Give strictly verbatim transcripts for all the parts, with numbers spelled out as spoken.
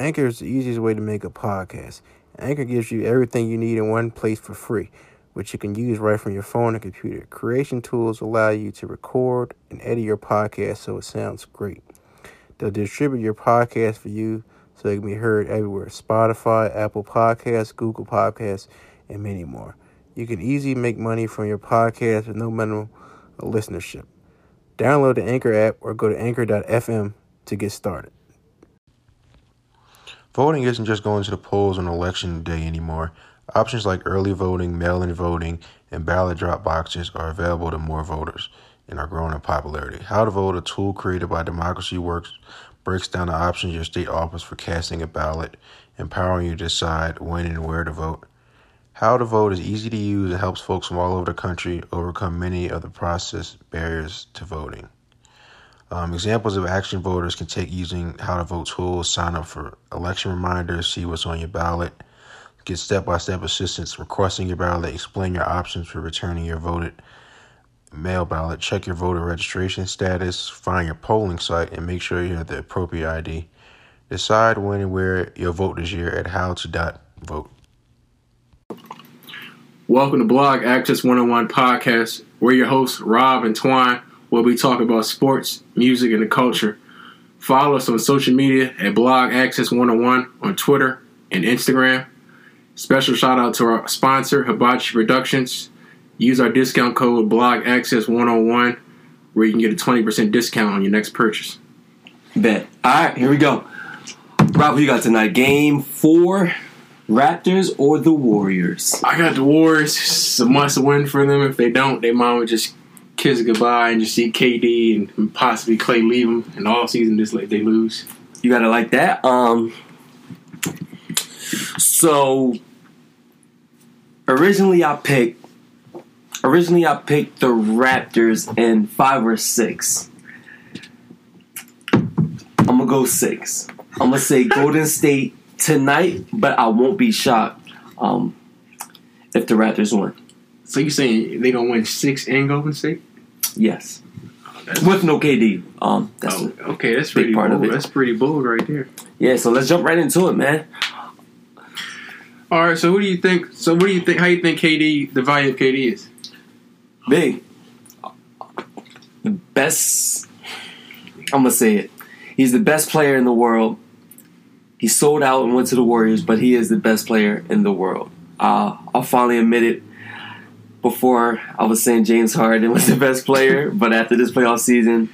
Anchor is the easiest way to make a podcast. Anchor gives you everything you need in one place for free, which you can use right from your phone and computer. Creation tools allow you to record and edit your podcast so it sounds great. They'll distribute your podcast for you so it can be heard everywhere. Spotify, Apple Podcasts, Google Podcasts, and many more. You can easily make money from your podcast with no minimum listenership. Download the Anchor app or go to anchor dot f m to get started. Voting isn't just going to the polls on election day anymore. Options like early voting, mail-in voting, and ballot drop boxes are available to more voters and are growing in popularity. How to Vote, a tool created by Democracy Works, breaks down the options your state offers for casting a ballot, empowering you to decide when and where to vote. How to Vote is easy to use and helps folks from all over the country overcome many of the process barriers to voting. Um, examples of action voters can take using How to Vote tools: sign up for election reminders, see what's on your ballot, get step-by-step assistance requesting your ballot, explain your options for returning your voted mail ballot, check your voter registration status, find your polling site, and make sure you have the appropriate I D. Decide when and where you'll vote this year at how to dot vote. Welcome to Blog Access one oh one Podcast. We're your hosts, Rob and Twine, where we talk about sports, music, and the culture. Follow us on social media at Blog Access one oh one on Twitter and Instagram. Special shout out to our sponsor, Hibachi Productions. Use our discount code blog access one oh one where you can get a twenty percent discount on your next purchase. Bet. All right, here we go. Rob, who you got tonight? Game four. Raptors or the Warriors? I got the Warriors. It's a must-win for them. If they don't, their mom would just kiss goodbye and just see K D and, and possibly Klay leave them and all season just like they lose. You got it like that. Um. So originally, I picked. Originally, I picked the Raptors in five or six. I'm gonna go six. I'm gonna say Golden State tonight, but I won't be shocked um, if the Raptors win. So you saying they don't win six in Golden State? Yes, oh, with no K D. Um, that's oh, okay. That's pretty part bold. Of it. That's pretty bold right there. Yeah. So let's jump right into it, man. All right. So what do you think? So what do you think? How you think K D, the value of K D is? Big. The best. I'm gonna say it. He's the best player in the world. He sold out and went to the Warriors, but he is the best player in the world. Uh, I'll finally admit it. Before, I was saying James Harden was the best player, but after this playoff season,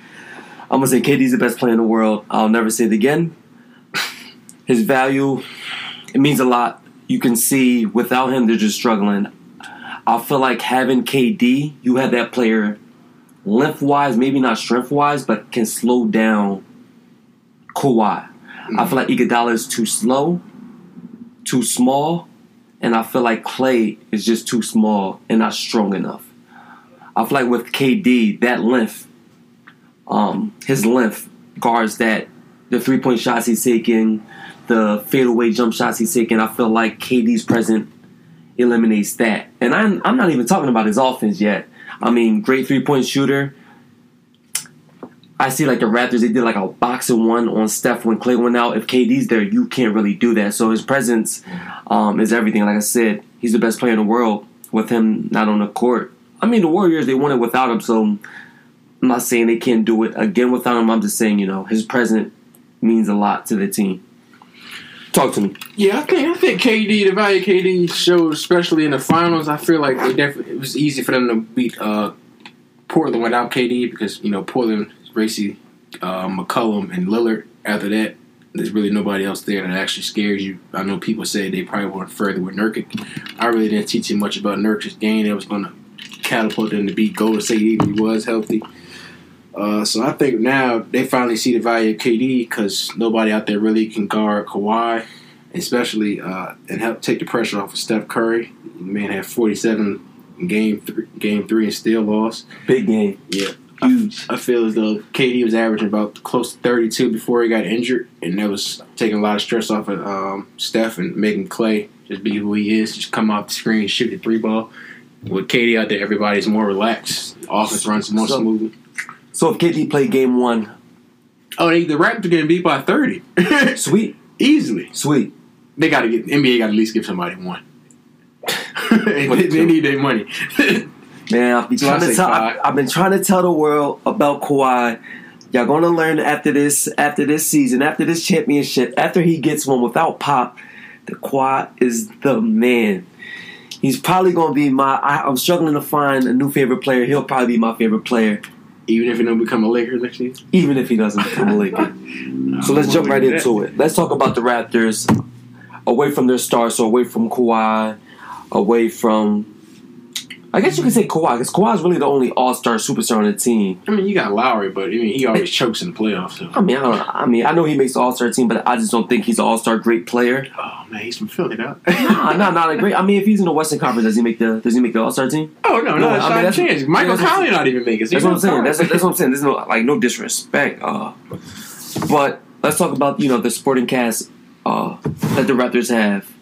I'm going to say K D's the best player in the world. I'll never say it again. His value, it means a lot. You can see without him, they're just struggling. I feel like having K D, you have that player length-wise, maybe not strength-wise, but can slow down Kawhi. Mm-hmm. I feel like Iguodala is too slow, too small, and I feel like Klay is just too small and not strong enough. I feel like with K D, that length, um, his length guards that, the three-point shots he's taking, the fadeaway jump shots he's taking. I feel like K D's presence eliminates that. And I'm, I'm not even talking about his offense yet. I mean, great three-point shooter. I see like the Raptors, they did like a boxing one on Steph when Klay went out. If K D's there, you can't really do that. So his presence um, is everything. Like I said, he's the best player in the world with him not on the court. I mean, the Warriors, they won it without him. So I'm not saying they can't do it again without him. I'm just saying, you know, his presence means a lot to the team. Talk to me. Yeah, I think I think K D, the value K D showed, especially in the finals. I feel like they definitely, it was easy for them to beat uh, Portland without K D because, you know, Portland, Gracie, uh, McCollum, and Lillard. After that, there's really nobody else there that actually scares you. I know people say they probably went further with Nurkic. I really didn't teach him much about Nurkic's game that was going to catapult them to beat Golden State even if he was healthy. Uh, so I think now they finally see the value of K D because nobody out there really can guard Kawhi, especially uh, and help take the pressure off of Steph Curry. The man had forty-seven in game th- game three and still lost. Big game. Yeah. Huge. I, I feel as though K D was averaging about close to thirty-two before he got injured, and that was taking a lot of stress off of um, Steph and making Klay just be who he is, just come off the screen, shoot the three ball. With K D out there, everybody's more relaxed. The offense runs more so, smoothly. So if K D played game one, oh, they, the Raptors getting beat by thirty. Sweet. Easily. Sweet. They got to get, the N B A got to at least give somebody one. they, they need their money. Man, I've been, trying to tell, I've, I've been trying to tell the world about Kawhi. Y'all going to learn after this, after this season, after this championship, after he gets one without Pop, that Kawhi is the man. He's probably going to be my, I, I'm struggling to find a new favorite player. He'll probably be my favorite player. Even if he doesn't become a Laker next year? Even if he doesn't become a Laker. no, so let's jump right into it. Let's talk about the Raptors. Away from their stars, so away from Kawhi, away from... I guess you could say Kawhi, because Kawhi's really the only all-star superstar on the team. I mean, you got Lowry, but I mean, he always chokes in the playoffs. So. I mean, I don't know. I mean, I know he makes the all-star team, but I just don't think he's an all-star great player. Oh man, he's from Philly, though. nah, nah, not a great. I mean, if he's in the Western Conference, does he make the Does he make the all-star team? Oh no, no, no it's I mean, not a chance. Michael Conley not even making it. That's what I'm saying. That's, that's what I'm saying. There's no like no disrespect, uh, but let's talk about you know the sporting cast uh, that the Raptors have.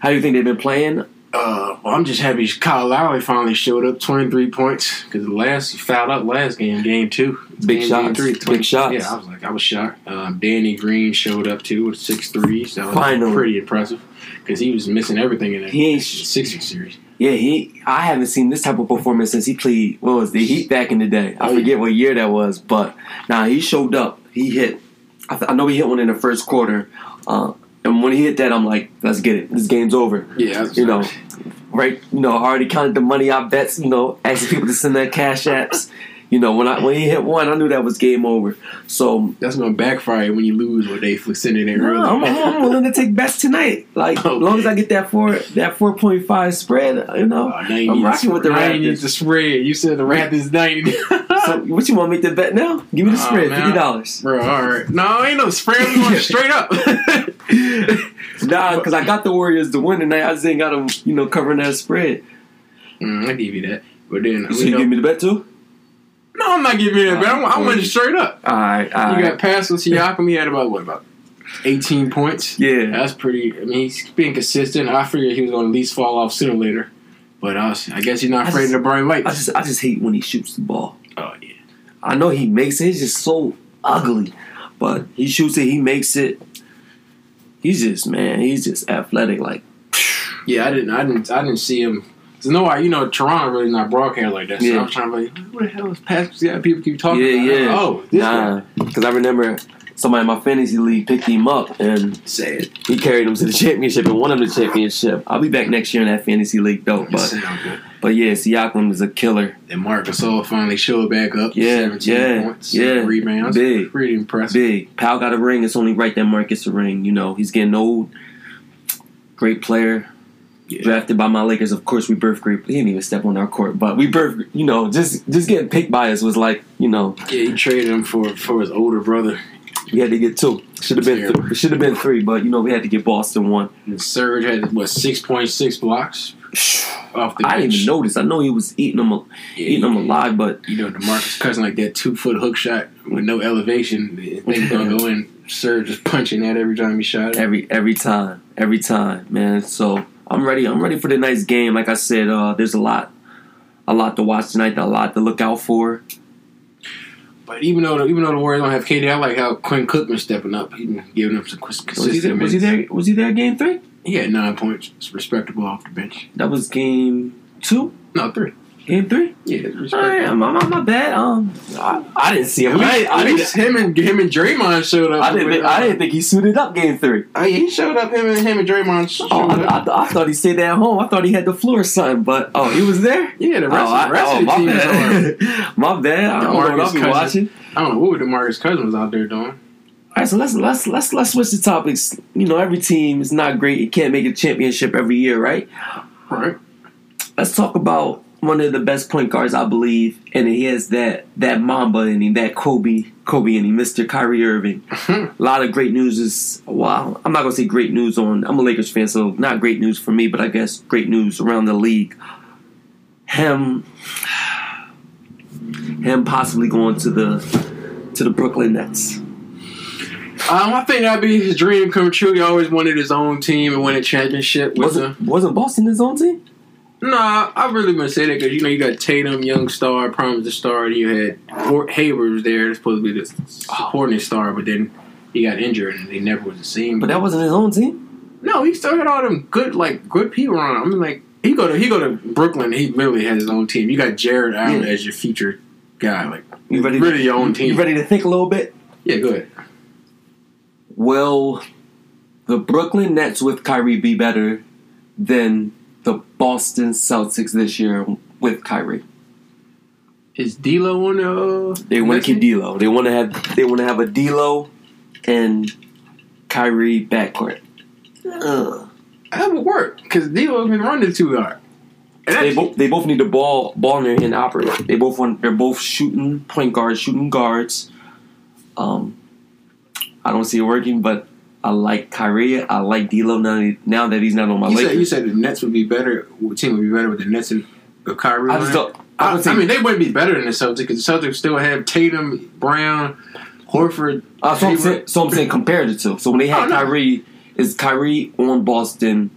How do you think they've been playing? Uh, well, I'm just happy Kyle Lowry finally showed up, twenty-three points, because last he fouled out last game, game two. Big game, shots. Game three, twenty, Big shots. Yeah, I was like, I was shocked. Uh, Danny Green showed up, too, with six threes. That was finally. Pretty impressive, because he was missing everything in that Sixers series. Yeah, he. I haven't seen this type of performance since he played, what was the Heat back in the day. I oh, forget yeah. what year that was, but nah, he showed up. He hit. I, th- I know he hit one in the first quarter. Uh, and when he hit that, I'm like, let's get it. This game's over. Yeah, you know. Right, you know, I already counted the money I bet, you know, asking people to send their cash apps. You know, when I when he hit one, I knew that was game over. So that's gonna backfire when you lose what they sending in early. No, I'm, I'm willing to take bets tonight. Like okay. as long as I get that four that four point five spread, you know, oh, you I'm rocking with the Raptors. Need the spread. You said the Raptors ninety. So what you want to make the bet now? Give me the spread, oh, fifty dollars. Bro, all right. No, ain't no spread. We going straight up. Nah, because I got the Warriors to win tonight. I just ain't got them, you know, covering that spread. Mm, I give you that, but then so you know, give me the bet too. No, I'm not giving you that bet. I'm, I'm winning straight up. All right, all right. You got Pascal Siakam. He had about what about eighteen points? Yeah, that's pretty. I mean, he's been consistent. I figured he was going to at least fall off sooner or later, but I, was, I guess he's not I afraid just, of the bright lights. I just, I just hate when he shoots the ball. Oh yeah, I know he makes it. He's just so ugly, but he shoots it. He makes it. He's just man. He's just athletic. Like, yeah, I didn't, I didn't, I didn't see him. Cause no, I, you know, Toronto really not broadcast like that. So yeah. I was trying to be like, what the hell is Pascal? Yeah, people keep talking. Yeah, about yeah. Like, oh, this nah. Because I remember somebody in my fantasy league picked him up and said he carried him to the championship and won him the championship. I'll be back next year in that fantasy league though. But but yeah, Siakam is a killer. And Marc Gasol finally showed back up. Yeah, seventeen yeah, points, yeah. Rebounds. Big, pretty impressive. Big. Powell got a ring. It's only right that Marc gets a ring. You know, he's getting old. Great player. Yeah. Drafted by my Lakers, of course we birthed great. He didn't even step on our court, but we birthed. You know, just just getting picked by us was like, you know. Yeah, he traded him for for his older brother. We had to get two. Should have been th- should have been three, but you know we had to get Boston one. And Serge had what six point six blocks. Off the I bench. Didn't even notice. I know he was eating them, yeah, eating them alive, but you know the Marcus Cousins like that two foot hook shot with no elevation. Things gonna go in. Serge just punching that every time he shot it. Every every time, every time, man. So. I'm ready. I'm ready for the nice game. Like I said, uh, there's a lot, a lot to watch tonight. A lot to look out for. But even though, the, even though the Warriors don't have K D, I like how Quinn Cookman's stepping up. He's giving them some consistent. Was he there? Was he there? Was he there? Game three? He had nine points. It's respectable off the bench. That was game two. No, three. Game three? Yeah, all right, I'm, I'm, I'm not bad. Um, I, I didn't see him. I, I, I didn't, him and him and Draymond showed up. I didn't. Think, I didn't think he suited up game three. I mean, he showed up. Him and him and Draymond. Showed oh, I, up. I, I, I thought he stayed at home. I thought he had the floor or something. But oh, he was there. Yeah, the rest, oh, I, the rest oh, of the team bad. was hard. My bad. I don't know what I'll be watching. I don't know what DeMarcus Cousins was out there doing. All right, so let's let's let's let's switch the topics. You know, every team is not great. It can't make a championship every year, right? All right. Let's talk about. One of the best point guards, I believe, and he has that that Mamba in him, that Kobe, Kobe in him, Mister Kyrie Irving. Mm-hmm. A lot of great news is, wow, I'm not going to say great news on, I'm a Lakers fan, so not great news for me, but I guess great news around the league. Him, him possibly going to the to the Brooklyn Nets. Um, I think that'd be his dream come true. He always wanted his own team and win a championship. With wasn't, the- wasn't Boston his own team? Nah, I really wouldn't say that because, you know, you got Tatum, young star, promised the star, and you had Hayward was there, supposed to be the supporting star, but then he got injured and they never was the same. But that wasn't his own team? No, he still had all them good, like, good people on him. I mean, like, he go to he go to Brooklyn, he literally had his own team. You got Jared Allen yeah. as your future guy. Like, you ready really to, your own team. You ready to think a little bit? Yeah, go ahead. Will the Brooklyn Nets with Kyrie be better than the Boston Celtics this year with Kyrie? Is D'Lo on the? Uh, they want to keep D'Lo. They want to have. They want to have a D'Lo and Kyrie backcourt. Ugh. That would work because D'Lo can run the two guard. They both. They both need the ball. Ball in their hand to operate. They both want. They're both shooting point guards. Shooting guards. Um, I don't see it working, but I like Kyrie. I like D'Lo now. Now that he's not on my you Lakers, said, you said the Nets would be better. The team would be better with the Nets and the Kyrie. I just don't. I, I mean, they wouldn't be better than the Celtics because the Celtics still have Tatum, Brown, Horford. Uh, so, I'm saying, so I'm saying compared the two. So when they had oh, no. Kyrie, is Kyrie on Boston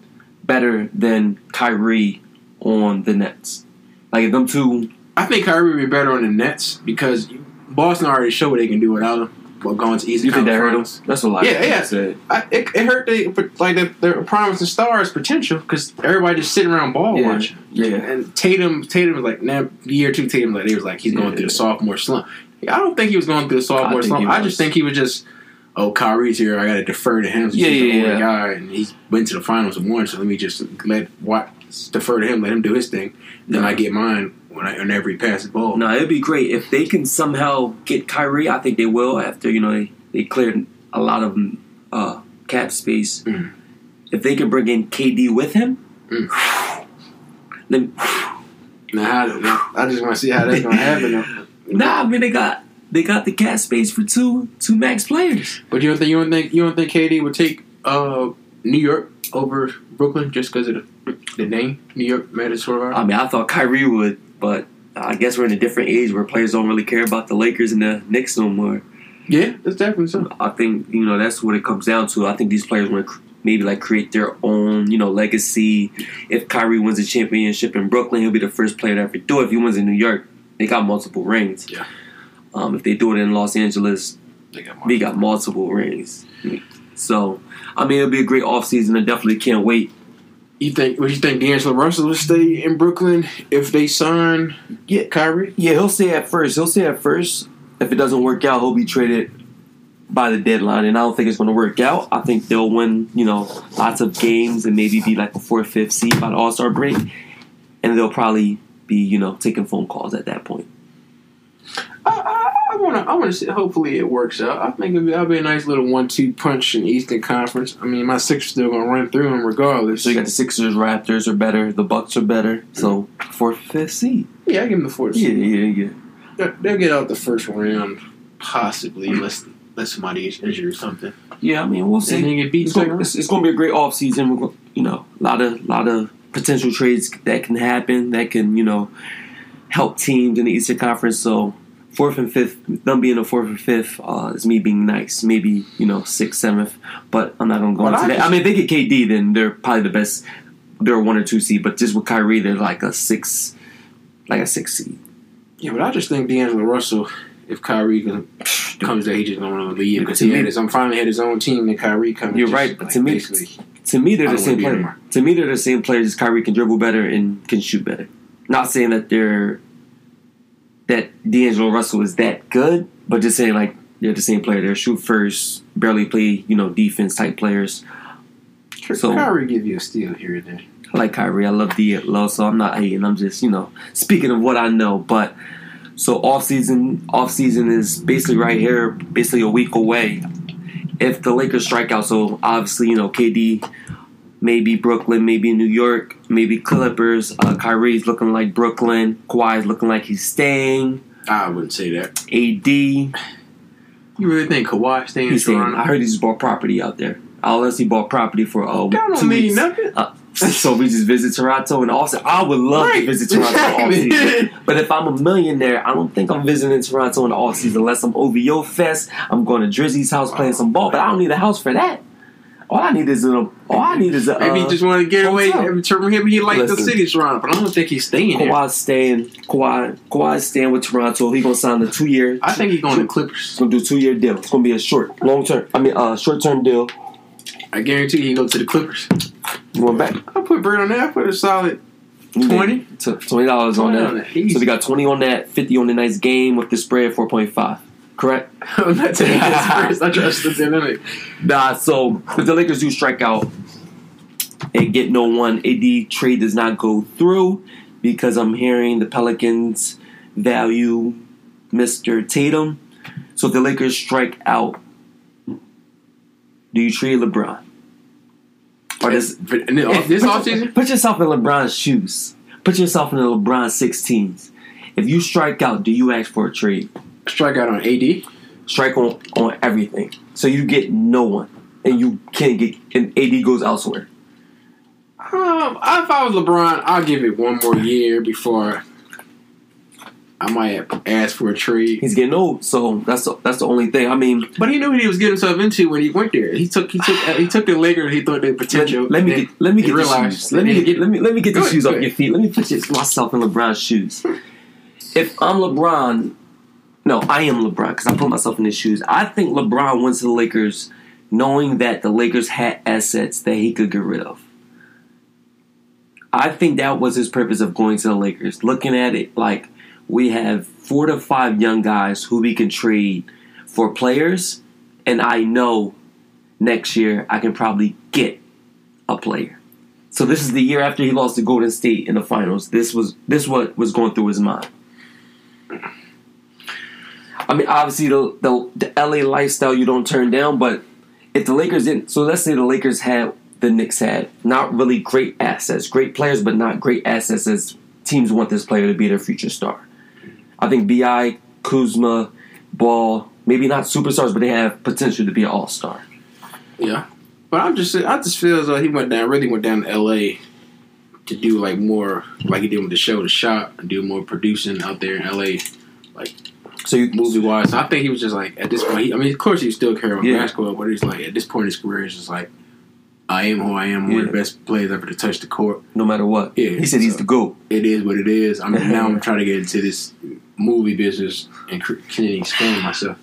better than Kyrie on the Nets? Like, them two. I think Kyrie would be better on the Nets because Boston already showed what they can do without him. But going to Eastern Conference. You think that hurt them? That's a lot. Yeah, yeah. Said. I, it, it hurt they, like their, their promising stars potential because everybody just sitting around ball yeah, watching. Yeah. And Tatum, Tatum was like, nah, year two Tatum, like, they was like, he's yeah, going through yeah. the sophomore slump. Yeah, I don't think he was going through the sophomore I slump. I just think he was just, oh, Kyrie's here. I got to defer to him. So yeah, he's yeah, the yeah. guy, and he went to the finals and won. So let me just let what defer to him, let him do his thing. Then yeah. I get mine. Whenever he passes the ball. No, it would be great. If they can somehow get Kyrie, I think they will after, you know, they, they cleared a lot of uh, cap space. Mm. If they can bring in K D with him, mm. then... Nah, I don't know. I just want to see how that's going to happen. Nah, I mean, they got they got the cap space for two two max players. But you don't think you don't think, you don't think K D would take uh, New York over Brooklyn just because of the, the name New York matters for? I mean, I thought Kyrie would. But I guess we're in a different age where players don't really care about the Lakers and the Knicks no more. Yeah, that's definitely so. I think, you know, that's what it comes down to. I think these players want to maybe, like, create their own, you know, legacy. If Kyrie wins a championship in Brooklyn, he'll be the first player to ever do it. If he wins in New York, they got multiple rings. Yeah. Um, if they do it in Los Angeles, they got multiple, they got multiple rings. So, I mean, it'll be a great offseason. I definitely can't wait. You think? What you think? D'Angelo Russell will stay in Brooklyn if they sign yeah, Kyrie? Yeah, he'll stay at first. He'll stay at first. If it doesn't work out, he'll be traded by the deadline, and I don't think it's going to work out. I think they'll win, you know, lots of games and maybe be like a four fifth seed by the All Star break, and they'll probably be, you know, taking phone calls at that point. I, I, I want to. I want to see. Hopefully, it works out. I think it'll be, it'll be a nice little one two punch in Eastern Conference. I mean, my Sixers still gonna run through them regardless. So you got the Sixers, Raptors are better. The Bucks are better. So fourth, fifth seed. Yeah, I give them the fourth seed. Yeah, yeah, yeah. They'll, they'll get out the first round possibly, unless unless somebody is injured or something. Yeah, I mean, we'll see. And then get beat. It's gonna, it's, it's gonna be a great offseason. We're gonna, you know, a lot of lot of potential trades that can happen. That can, you know, help teams in the Eastern Conference. So. Fourth and fifth, them being a fourth and fifth uh, is me being nice. Maybe, you know, sixth, seventh, but I'm not going to go well, into I that. Just, I mean, if they get K D, then they're probably the best. They're one or two seed, but just with Kyrie, they're like a six, like a six seed. Yeah, but I just think D'Angelo Russell, if Kyrie comes to age, is going to leave because he had his, I'm finally had his own team, and Kyrie coming. You're right. Like, to me, to me, they're the same player. To me, they're the same player. Just Kyrie can dribble better and can shoot better. Not saying that they're. That D'Angelo Russell is that good, but just saying, like, they're the same player. They're shoot first, barely play, you know, defense type players. So Kyrie give you a steal here and there. I like Kyrie. I love D'Lo, so I'm not hating. I'm just, you know, speaking of what I know. But so off season, off season is basically right here, basically a week away. If the Lakers strike out, so obviously, you know, K D, maybe Brooklyn, maybe New York, maybe Clippers. Uh, Kyrie's looking like Brooklyn. Kawhi's looking like he's staying. I wouldn't say that. A D. You really think Kawhi's staying in Toronto? Staying. I heard he just bought property out there. Unless he bought property for uh, that don't two mean weeks. Nothing. Uh, so we just visit Toronto and offseason. I would love right. to visit Toronto in offseason. But if I'm a millionaire, I don't think I'm visiting Toronto in offseason unless I'm O V O Fest. I'm going to Drizzy's house playing some ball. But I don't need a house for that. All I need is a. All I need is a. Maybe uh, he just wanted to get away. Every term, maybe he liked Listen, the city Toronto, but I don't think he's staying there. Kawhi's staying. Kawhi, Kawhi's staying with Toronto. He's gonna sign the two year. I think he's going two, to Clippers. He's gonna do a two year deal. It's gonna be a short, long term. I mean, uh, short term deal. I guarantee he go to the Clippers. You want back? I put Bird on that. I put a solid twenty. Twenty dollars on that. On that. So they got twenty on that, fifty on the nice game with the spread four point five. Correct? I'm not taking this first. I trust the dynamic. Nah, so if the Lakers do strike out and get no one, A D trade does not go through because I'm hearing the Pelicans value Mister Tatum. So if the Lakers strike out, do you trade LeBron? Or does, but, no, this offseason? Put yourself in LeBron's shoes. Put yourself in the LeBron sixteens. If you strike out, do you ask for a trade? Strike out on A D? Strike on, on everything. So you get no one. And you can't get... And A D goes elsewhere. Um, if I was LeBron, I'll give it one more year before I might ask for a trade. He's getting old, so that's the, that's the only thing. I mean... But he knew what he was getting himself into when he went there. He took he took, he took the Lakers. He thought they had potential. Let, let me get, let me get the shoes. Let me get, let me, let me get the shoes off your feet. Let me put myself in LeBron's shoes. If I'm LeBron... No, I am LeBron because I put myself in his shoes. I think LeBron went to the Lakers knowing that the Lakers had assets that he could get rid of. I think that was his purpose of going to the Lakers. Looking at it like we have four to five young guys who we can trade for players, and I know next year I can probably get a player. So this is the year after he lost to Golden State in the finals. This was this what was going through his mind. I mean, obviously, the, the the L A lifestyle you don't turn down, but if the Lakers didn't... So let's say the Lakers had, the Knicks had, not really great assets. Great players, but not great assets as teams want this player to be their future star. I think B I, Kuzma, Ball, maybe not superstars, but they have potential to be an all-star. Yeah. But I'm just, I just feel as though he went down, really went down to L A to do like more, like he did with the show, The Shop, and do more producing out there in L A, like... So you, movie-wise, so I think he was just like, at this point, he, I mean, of course he still cared about yeah. basketball, but he's like, at this point in his career, he's just like, I am who I am, yeah. one of the best players ever to touch the court. No matter what. Yeah. He said so he's the GOAT. It is what it is. I mean, now I'm trying to get into this movie business and continue expanding myself.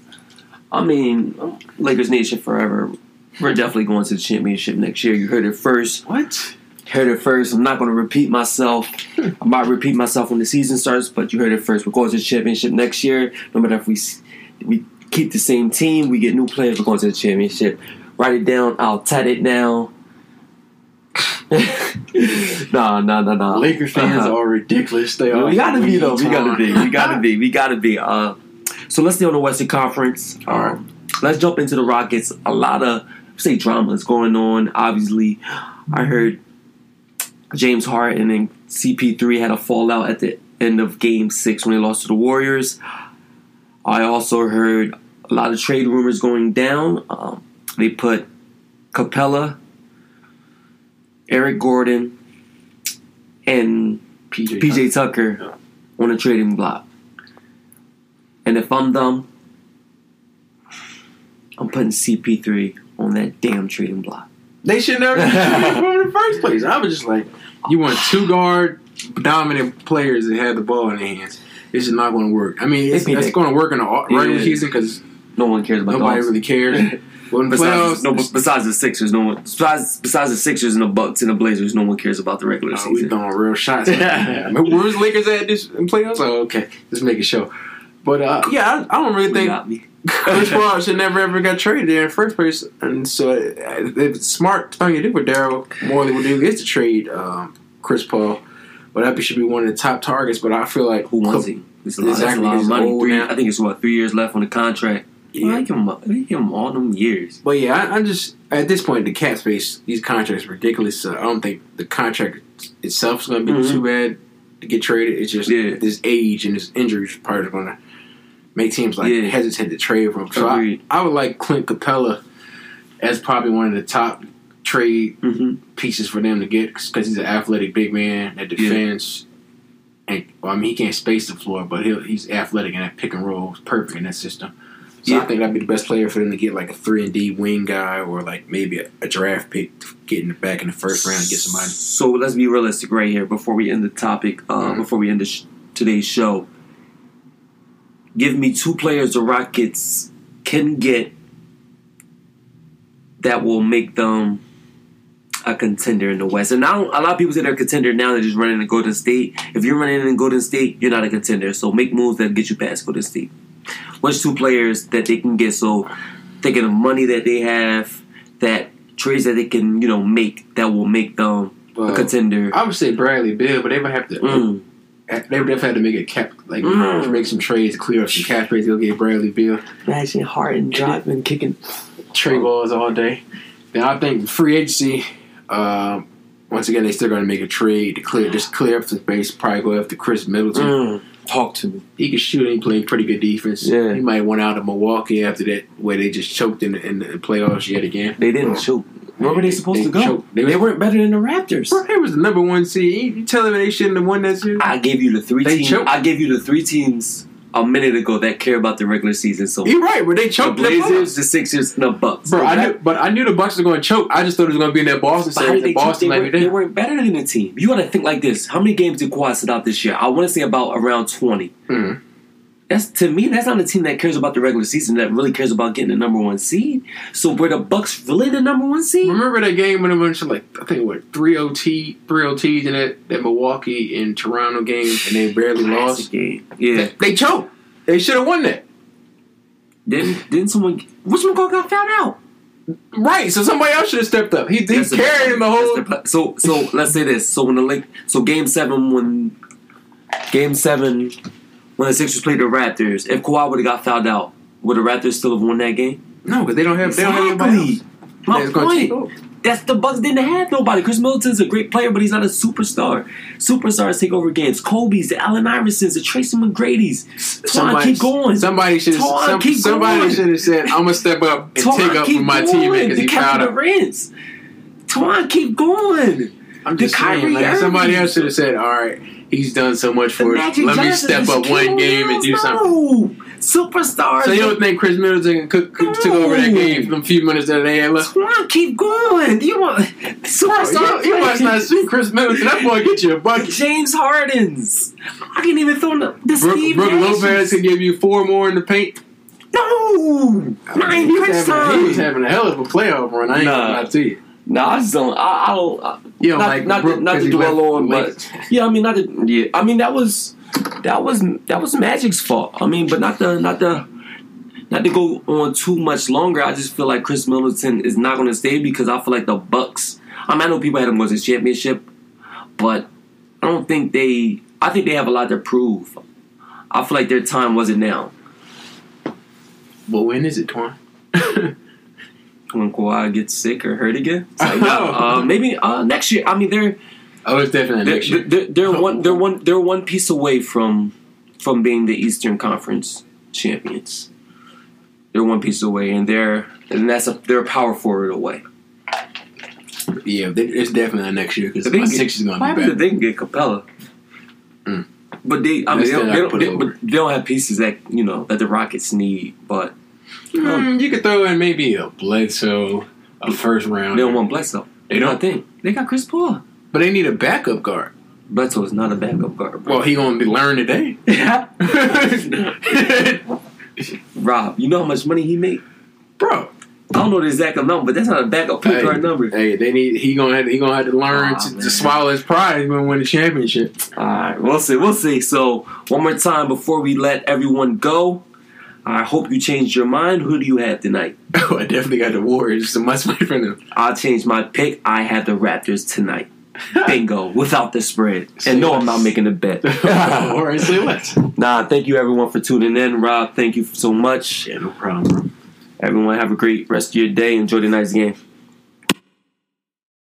I mean, Lakers Nation forever. We're definitely going to the championship next year. You heard it first. What? Heard it first. I'm not going to repeat myself. I might repeat myself when the season starts, but you heard it first. We're going to the championship next year. No matter if we we keep the same team, we get new players, we're going to the championship. Write it down. I'll tat it down. Nah, nah, nah, nah. Lakers fans uh-huh. are ridiculous. They are. We got to be, though. We got to be. We got to be. We got to be. Uh, so let's stay on the Western Conference. All right. Let's jump into the Rockets. A lot of, say, drama is going on. Obviously, I heard James Harden and C P three had a fallout at the end of Game six when they lost to the Warriors. I also heard a lot of trade rumors going down. Um, they put Capella, Eric Gordon, and P J Tucker on a trading block. And if I'm dumb, I'm putting C P three on that damn trading block. They should never in the first place. I was just like, you want two guard dominant players that have the ball in their hands. This is not going to work. I mean, it's, it's going to work in the regular yeah. season because no one cares about nobody dogs. Really cares. Well, besides, playoffs, no, besides the Sixers, no one. Besides, besides the Sixers and the Bucks and the Blazers, no one cares about the regular uh, season. We throwing real shots. Like yeah. Where's Lakers at this in playoffs? Oh, okay, just make a show. But uh, yeah, I, I don't really we think. Chris Paul should never ever got traded there in the first place, and so it's smart thing to do with Daryl Morey would do is to trade um, Chris Paul. But that should be one of the top targets. But I feel like who wants him? It's exactly a lot of money. Three, I think it's what three years left on the contract. Yeah, well, I give him, I give him all them years. But yeah, I, I just at this point the cap space, these contracts are ridiculous. So I don't think the contract itself is going to be mm-hmm. too bad to get traded. It's just yeah. this age and this injury part is going to make teams like yeah. hesitant to trade from. So I, I would like Clint Capella as probably one of the top trade mm-hmm. pieces for them to get because he's an athletic big man that defends. Yeah. And well, I mean, he can't space the floor, but he'll, he's athletic and that pick and roll is perfect in that system. So yeah. I think that'd be the best player for them to get, like a three and D wing guy, or like maybe a, a draft pick to get in the back in the first round and get somebody. So let's be realistic right here before we end the topic. Uh, mm-hmm. Before we end the sh- today's show, give me two players the Rockets can get that will make them a contender in the West. And now a lot of people say they're a contender now. They're just running in Golden State. If you're running in Golden State, you're not a contender. So make moves that get you past Golden State. Which two players that they can get, so thinking of money that they have, that trades that they can, you know, make that will make them well, a contender. I would say Bradley Beal, but they would have to mm. they would definitely have to make a cap, like mm. make some trades to clear up some cap trades. They'll get Bradley Beal. Imagine Harden dropping, kicking trade balls all day. Then I think free agency. Um, once again, they still going to make a trade to clear, just clear up the space. Probably go after Chris Middleton. Mm. Talk to me. He can shoot. He played pretty good defense. Yeah. He might went out of Milwaukee after that, where they just choked in the, in the playoffs yet again. They didn't oh. choke. Where were they, they supposed they to go? Choked. They, they was, weren't better than the Raptors. Bro, they was the number one seed. You telling me they shouldn't have won that series? I gave you the three. They teams. Choked. I gave you the three teams a minute ago that care about the regular season. So you're right. Where they choked the Blazers, the, the Sixers, and the Bucks. Bro, so I knew, but I knew the Bucks were going to choke. I just thought it was going to be in that Boston series. They, Boston they, were, they weren't better than the team. You got to think like this. How many games did Quad sit out this year? I want to say about around twenty. Mm-hmm. That's to me. That's not a team that cares about the regular season. That really cares about getting the number one seed. So were the Bucks really the number one seed? Remember that game when they went to, like, I think what three O T, three O Ts in that, that Milwaukee and Toronto game, and they barely lost. Game. Yeah, they, they choked. They should have won that. Didn't didn't someone? Which McCall got fouled out? Right. So somebody else should have stepped up. He, he carried the, him the whole. The, so so let's say this. So when the link. So game seven when. Game seven. When the Sixers played the Raptors, if Kawhi would have got fouled out, would the Raptors still have won that game? No, because they don't have exactly. they don't have anybody else. My They're point. That's the Bucks didn't have nobody. Chris Middleton's a great player, but he's not a superstar. Superstars take over games. Kobe's, the Allen Iversons, the Tracy McGrady's. Twan, keep going. Somebody should have some, somebody should have said, "I'm gonna step up and Twan, take up for my going. teammate because he fouled out." Twan, keep going. I'm just the saying, Kyrie like, Irving. Somebody else should have said, "All right, he's done so much for us. Let Johnson me step up one game and do no. something." Superstars. So you don't think Chris Middleton could, could no. took over that game from a few minutes that they had left? Twan, keep going. You want superstars? You must not see Chris Middleton. That boy get you a bucket. James Harden's. I can't even throw the, the Brooke, Steve Brooke Lopez could give you four more in the paint. No, I not mean, even Chris time. He was having a hell of a playoff run. I ain't nah. gonna lie to you. No, nah, I just don't. I, I don't. I, you don't not, like not, Brooke, not to dwell on, but yeah, I mean, not. To, yeah, I mean that was that was that was Magic's fault. I mean, but not the not the not to go on too much longer. I just feel like Chris Middleton is not going to stay because I feel like the Bucks. I mean, I know people had him win the championship, but I don't think they. I think they have a lot to prove. I feel like their time wasn't now. But when is it, Twan? When Kawhi gets sick or hurt again, like, uh, maybe uh, next year. I mean, they're oh, it's definitely they're, next year. They're, they're, they're one, they're one, they're one piece away from from being the Eastern Conference champions. They're one piece away, and they're and that's a they're a power forward away. Yeah, they, it's definitely next year because my Sixers is going to be better. They can get Capella, mm. but they I mean they don't, they, don't, they, but they don't have pieces that you know that the Rockets need, but. Mm, you could throw in maybe a Bledsoe, a first round. They don't want Bledsoe. They don't think they got Chris Paul, but they need a backup guard. Bledsoe is not a backup guard. Bro. Well, he gonna be learn today. Rob, you know how much money he make, bro. I don't know the exact amount, but that's not a backup point guard hey, number. Hey, they need he gonna have, he gonna have to learn oh, to, to swallow his pride. He's gonna win the championship. All right, we'll see, we'll see. So one more time before we let everyone go. I hope you changed your mind. Who do you have tonight? Oh, I definitely got the Warriors. It's a must win for them. I'll change my pick. I have the Raptors tonight. Bingo. Without the spread. Say and no, less. I'm not making a bet. All right, say less. Nah, thank you everyone for tuning in. Rob, thank you so much. Yeah, no problem, bro. Everyone have a great rest of your day. Enjoy tonight's game.